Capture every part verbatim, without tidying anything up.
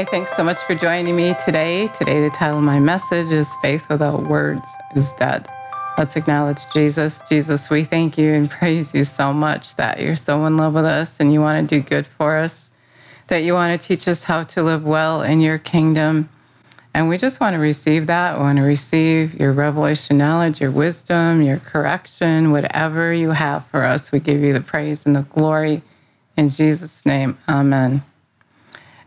Hi, thanks so much for joining me today. Today, the title of my message is Faith Without Words is Dead. Let's acknowledge Jesus. Jesus, we thank you and praise you so much that you're so in love with us and you want to do good for us, that you want to teach us how to live well in your kingdom. And we just want to receive that. We want to receive your revelation knowledge, your wisdom, your correction, whatever you have for us. We give you the praise and the glory. In Jesus' name, amen.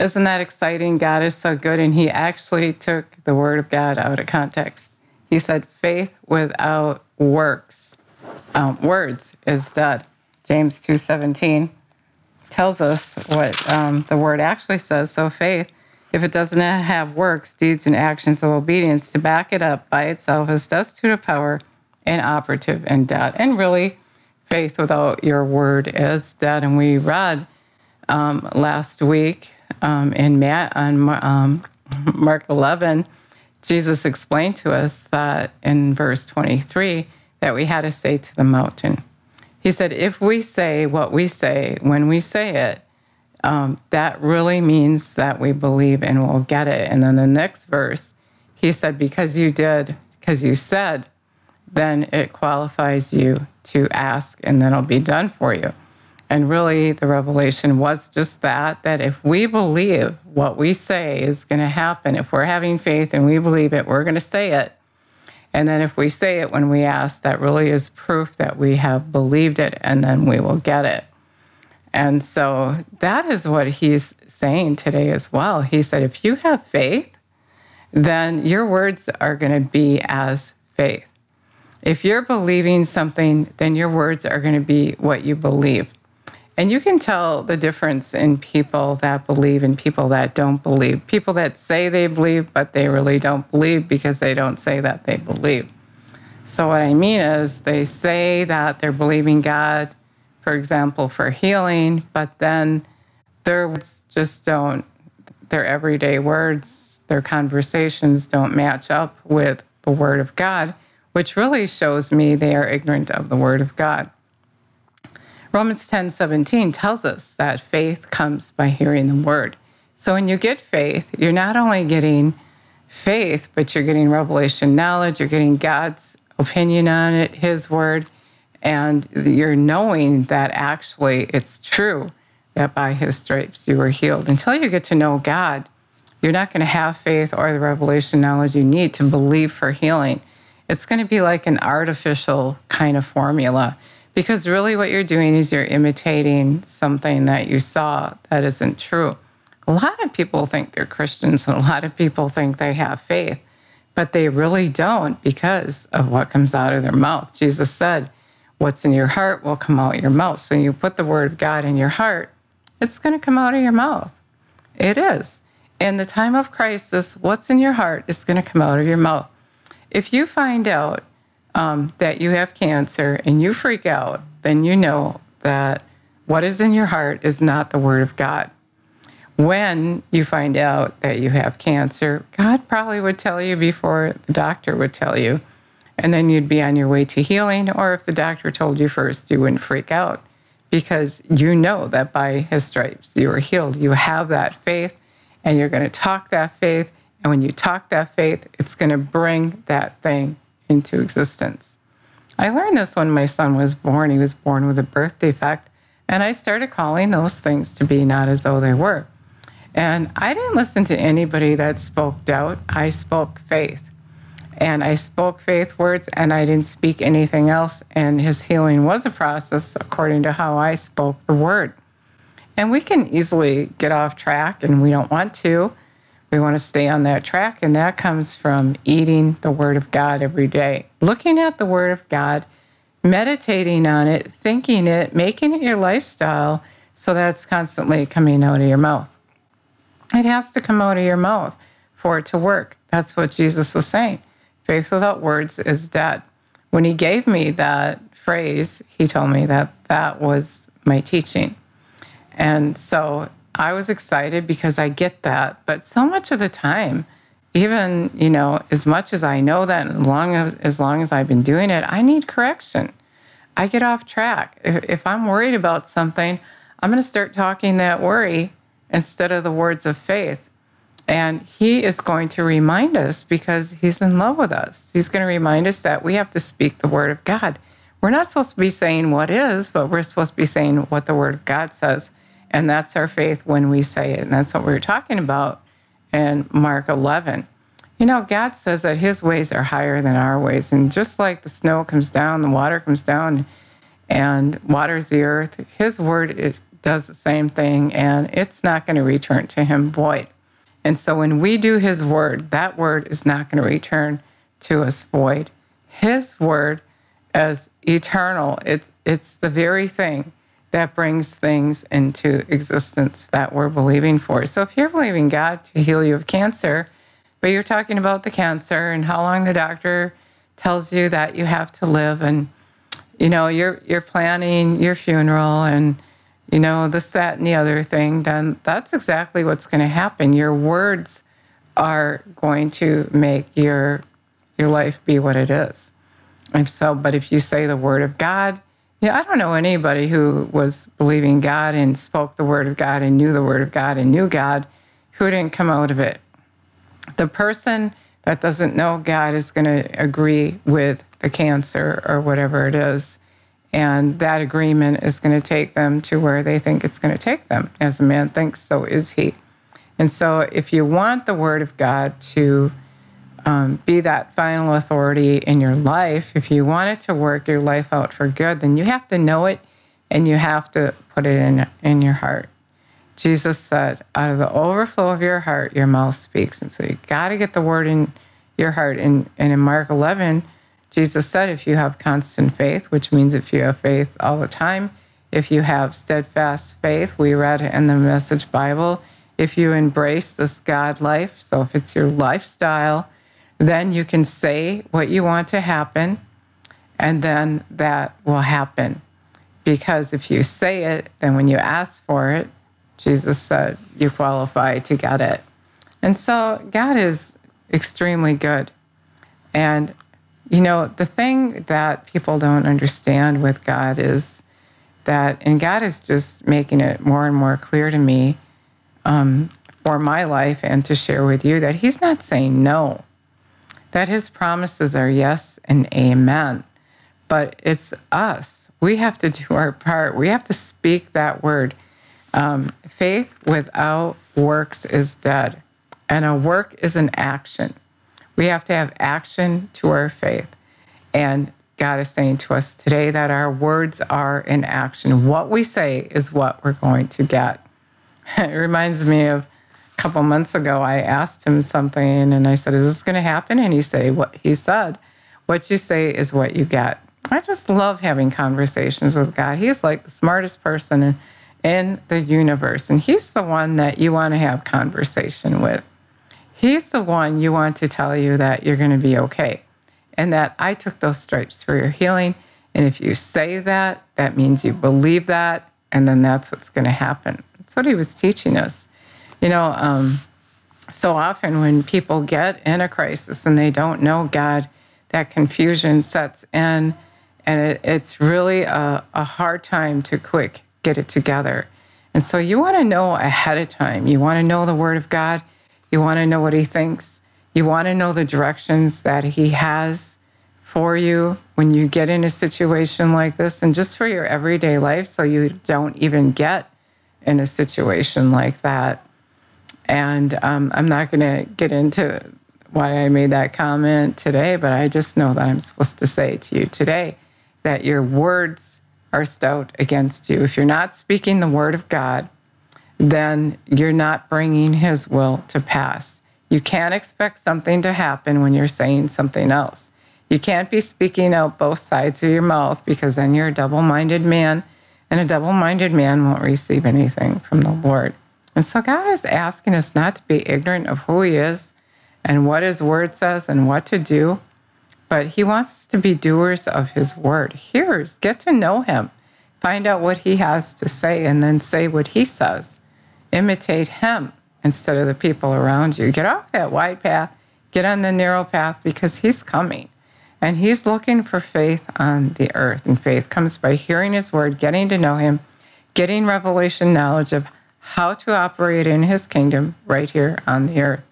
Isn't that exciting? God is so good, and he actually took the word of God out of context. He said, faith without works, um, words is dead. James two seventeen tells us what um, the word actually says. So faith, if it doesn't have works, deeds, and actions of obedience to back it up by itself, is destitute of power, inoperative, and dead. And really, faith without your word is dead. And we read um, last week um, in Matt on um, Mark eleven, Jesus explained to us that in verse twenty-three, that we had to say to the mountain. He said, if we say what we say when we say it, um, that really means that we believe and we'll get it. And then the next verse, he said, because you did, because you said, then it qualifies you to ask and then it'll be done for you. And really, the revelation was just that, that if we believe what we say is going to happen, if we're having faith and we believe it, we're going to say it. And then if we say it when we ask, that really is proof that we have believed it, and then we will get it. And so that is what he's saying today as well. He said, if you have faith, then your words are going to be as faith. If you're believing something, then your words are going to be what you believe. And you can tell the difference in people that believe and people that don't believe. People that say they believe, but they really don't believe because they don't say that they believe. So what I mean is they say that they're believing God, for example, for healing, but then their words just don't, their everyday words, their conversations don't match up with the Word of God, which really shows me they are ignorant of the Word of God. Romans ten seventeen tells us that faith comes by hearing the word. So when you get faith, you're not only getting faith, but you're getting revelation knowledge, you're getting God's opinion on it, his word, and you're knowing that actually it's true that by his stripes you were healed. Until you get to know God, you're not going to have faith or the revelation knowledge you need to believe for healing. It's going to be like an artificial kind of formula. Because really what you're doing is you're imitating something that you saw that isn't true. A lot of people think they're Christians and a lot of people think they have faith, but they really don't because of what comes out of their mouth. Jesus said, what's in your heart will come out of your mouth. So you put the word of God in your heart, it's going to come out of your mouth. It is. In the time of crisis, what's in your heart is going to come out of your mouth. If you find out Um, that you have cancer and you freak out, then you know that what is in your heart is not the word of God. When you find out that you have cancer, God probably would tell you before the doctor would tell you, and then you'd be on your way to healing, or if the doctor told you first, you wouldn't freak out because you know that by his stripes you are healed. You have that faith, and you're going to talk that faith, and when you talk that faith, it's going to bring that thing into existence. I learned this when my son was born. He was born with a birth defect, and I started calling those things to be not as though they were. And I didn't listen to anybody that spoke doubt. I spoke faith. And I spoke faith words, and I didn't speak anything else, and his healing was a process according to how I spoke the word. And we can easily get off track, and we don't want to. We want to stay on that track, and that comes from eating the Word of God every day. Looking at the Word of God, meditating on it, thinking it, making it your lifestyle, so that's constantly coming out of your mouth. It has to come out of your mouth for it to work. That's what Jesus was saying. Faith without words is dead. When he gave me that phrase, he told me that that was my teaching. And so I was excited because I get that, but so much of the time, even, you know, as much as I know that, and long as, as long as I've been doing it, I need correction. I get off track. If, if I'm worried about something, I'm going to start talking that worry instead of the words of faith. And he is going to remind us, because he's in love with us. He's going to remind us that we have to speak the word of God. We're not supposed to be saying what is, but we're supposed to be saying what the word of God says. And that's our faith when we say it. And that's what we were talking about in Mark eleven. You know, God says that his ways are higher than our ways. And just like the snow comes down, the water comes down and waters the earth, his word it does the same thing, and it's not going to return to him void. And so when we do his word, that word is not going to return to us void. His word is eternal. It's, it's the very thing that brings things into existence that we're believing for. So if you're believing God to heal you of cancer, but you're talking about the cancer and how long the doctor tells you that you have to live, and you know, you're you're planning your funeral and, you know, this, that, and the other thing, then that's exactly what's going to happen. Your words are going to make your your life be what it is. And so, but if you say the word of God, yeah, I don't know anybody who was believing God and spoke the word of God and knew the word of God and knew God who didn't come out of it. The person that doesn't know God is going to agree with the cancer or whatever it is. And that agreement is going to take them to where they think it's going to take them. As a man thinks, so is he. And so if you want the word of God to um, be that final authority in your life, if you want it to work your life out for good, then you have to know it and you have to put it in, in your heart. Jesus said, out of the overflow of your heart, your mouth speaks. And so you got to get the word in your heart. And, and in Mark eleven, Jesus said, if you have constant faith, which means if you have faith all the time, if you have steadfast faith, we read in the Message Bible, if you embrace this God life, so if it's your lifestyle, then you can say what you want to happen, and then that will happen. Because if you say it, then when you ask for it, Jesus said, you qualify to get it. And so God is extremely good. And, you know, the thing that people don't understand with God is that, and God is just making it more and more clear to me um, for my life and to share with you, that he's not saying no, that his promises are yes and amen. But it's us. We have to do our part. We have to speak that word. Um, faith without works is dead, and a work is an action. We have to have action to our faith, and God is saying to us today that our words are in action. What we say is what we're going to get. It reminds me of a couple months ago, I asked him something, and I said, is this going to happen? And he said, what he said, what you say is what you get. I just love having conversations with God. He's like the smartest person in in the universe, and he's the one that you want to have conversation with. He's the one you want to tell you that you're going to be okay, and that I took those stripes for your healing, and if you say that, that means you believe that, and then that's what's going to happen. That's what he was teaching us. You know, um, so often when people get in a crisis and they don't know God, that confusion sets in, and it, it's really a, a hard time to quick get it together. And so you want to know ahead of time. You want to know the word of God. You want to know what he thinks. You want to know the directions that he has for you when you get in a situation like this, and just for your everyday life, so you don't even get in a situation like that. And um, I'm not going to get into why I made that comment today, but I just know that I'm supposed to say to you today that your words are stout against you. If you're not speaking the word of God, then you're not bringing his will to pass. You can't expect something to happen when you're saying something else. You can't be speaking out both sides of your mouth, because then you're a double-minded man, and a double-minded man won't receive anything from the Lord. And so God is asking us not to be ignorant of who he is and what his word says and what to do. But he wants us to be doers of his word. Hearers, get to know him. Find out what he has to say, and then say what he says. Imitate him instead of the people around you. Get off that wide path. Get on the narrow path, because he's coming. And he's looking for faith on the earth. And faith comes by hearing his word, getting to know him, getting revelation knowledge of how to operate in his kingdom right here on the earth.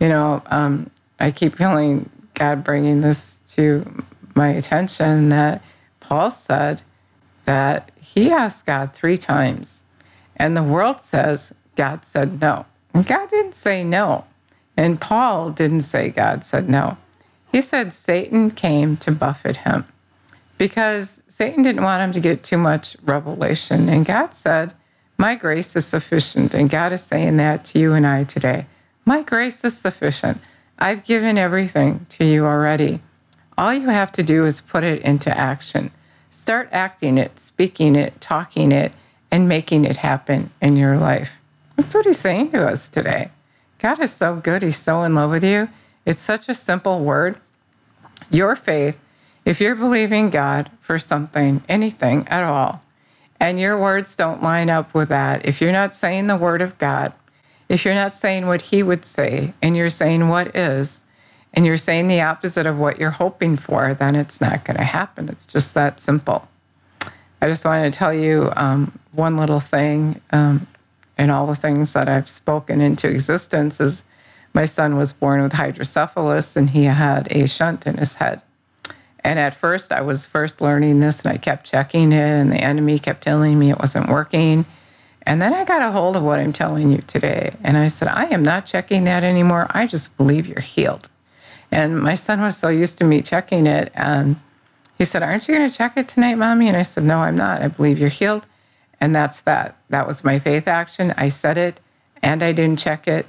You know, um, I keep feeling God bringing this to my attention that Paul said that he asked God three times, and the world says God said no. And God didn't say no, and Paul didn't say God said no. He said Satan came to buffet him because Satan didn't want him to get too much revelation. And God said, my grace is sufficient. And God is saying that to you and I today. My grace is sufficient. I've given everything to you already. All you have to do is put it into action. Start acting it, speaking it, talking it, and making it happen in your life. That's what he's saying to us today. God is so good. He's so in love with you. It's such a simple word. Your faith, if you're believing God for something, anything at all, and your words don't line up with that, if you're not saying the word of God, if you're not saying what he would say, and you're saying what is, and you're saying the opposite of what you're hoping for, then it's not going to happen. It's just that simple. I just wanted to tell you um, one little thing, um, and all the things that I've spoken into existence is, my son was born with hydrocephalus, and he had a shunt in his head. And at first, I was first learning this, and I kept checking it, and the enemy kept telling me it wasn't working. And then I got a hold of what I'm telling you today, and I said, I am not checking that anymore. I just believe you're healed. And my son was so used to me checking it, and he said, aren't you going to check it tonight, Mommy? And I said, no, I'm not. I believe you're healed. And that's that. That was my faith action. I said it, and I didn't check it.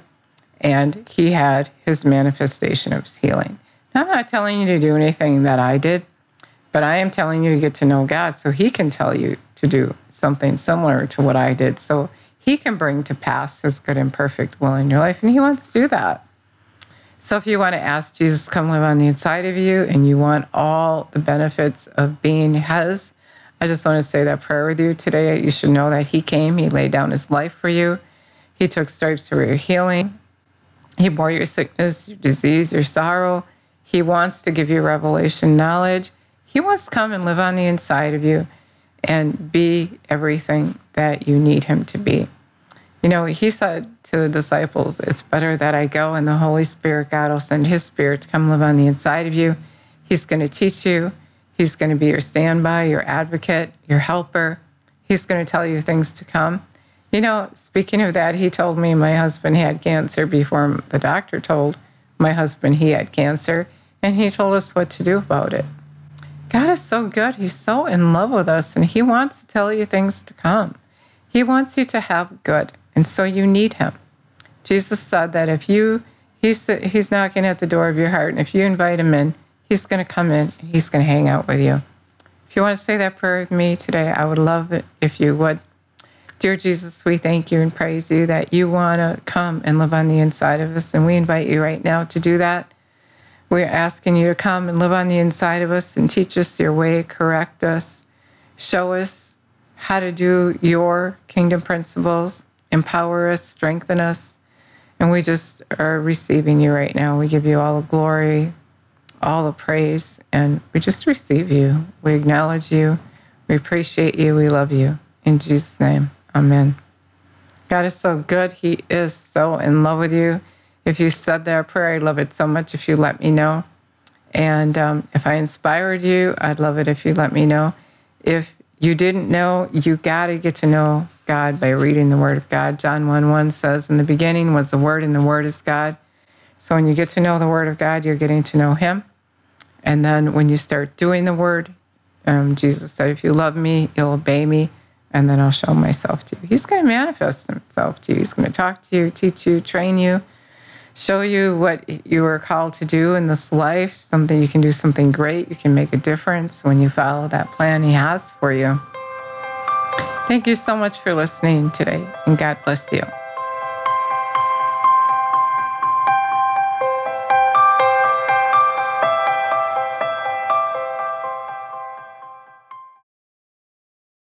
And he had his manifestation of his healing. Now, I'm not telling you to do anything that I did, but I am telling you to get to know God so he can tell you to do something similar to what I did, so he can bring to pass his good and perfect will in your life, and he wants to do that. So if you want to ask Jesus to come live on the inside of you and you want all the benefits of being his, I just want to say that prayer with you today. You should know that he came, he laid down his life for you. He took stripes for your healing. He bore your sickness, your disease, your sorrow. He wants to give you revelation knowledge. He wants to come and live on the inside of you and be everything that you need him to be. You know, he said to the disciples, it's better that I go and the Holy Spirit, God will send his spirit to come live on the inside of you. He's going to teach you. He's going to be your standby, your advocate, your helper. He's going to tell you things to come. You know, speaking of that, he told me my husband had cancer before the doctor told my husband he had cancer, and he told us what to do about it. God is so good. He's so in love with us, and he wants to tell you things to come. He wants you to have good, and so you need him. Jesus said that if you, he's, he's knocking at the door of your heart, and if you invite him in, he's going to come in, and he's going to hang out with you. If you want to say that prayer with me today, I would love it if you would. Dear Jesus, we thank you and praise you that you want to come and live on the inside of us, and we invite you right now to do that. We're asking you to come and live on the inside of us and teach us your way, correct us, show us how to do your kingdom principles, empower us, strengthen us, and we just are receiving you right now. We give you all the glory, all the praise, and we just receive you. We acknowledge you. We appreciate you. We love you. In Jesus' name. Amen. God is so good. He is so in love with you. If you said that prayer, I'd love it so much if you let me know. And um, if I inspired you, I'd love it if you let me know. If you didn't know, you got to get to know God by reading the Word of God. John one one says, in the beginning was the Word, and the Word is God. So when you get to know the Word of God, you're getting to know him. And then when you start doing the Word, um, Jesus said, if you love me, you'll obey me. And then I'll show myself to you. He's going to manifest himself to you. He's going to talk to you, teach you, train you, show you what you are called to do in this life, something you can do, something great. You can make a difference when you follow that plan he has for you. Thank you so much for listening today, and God bless you.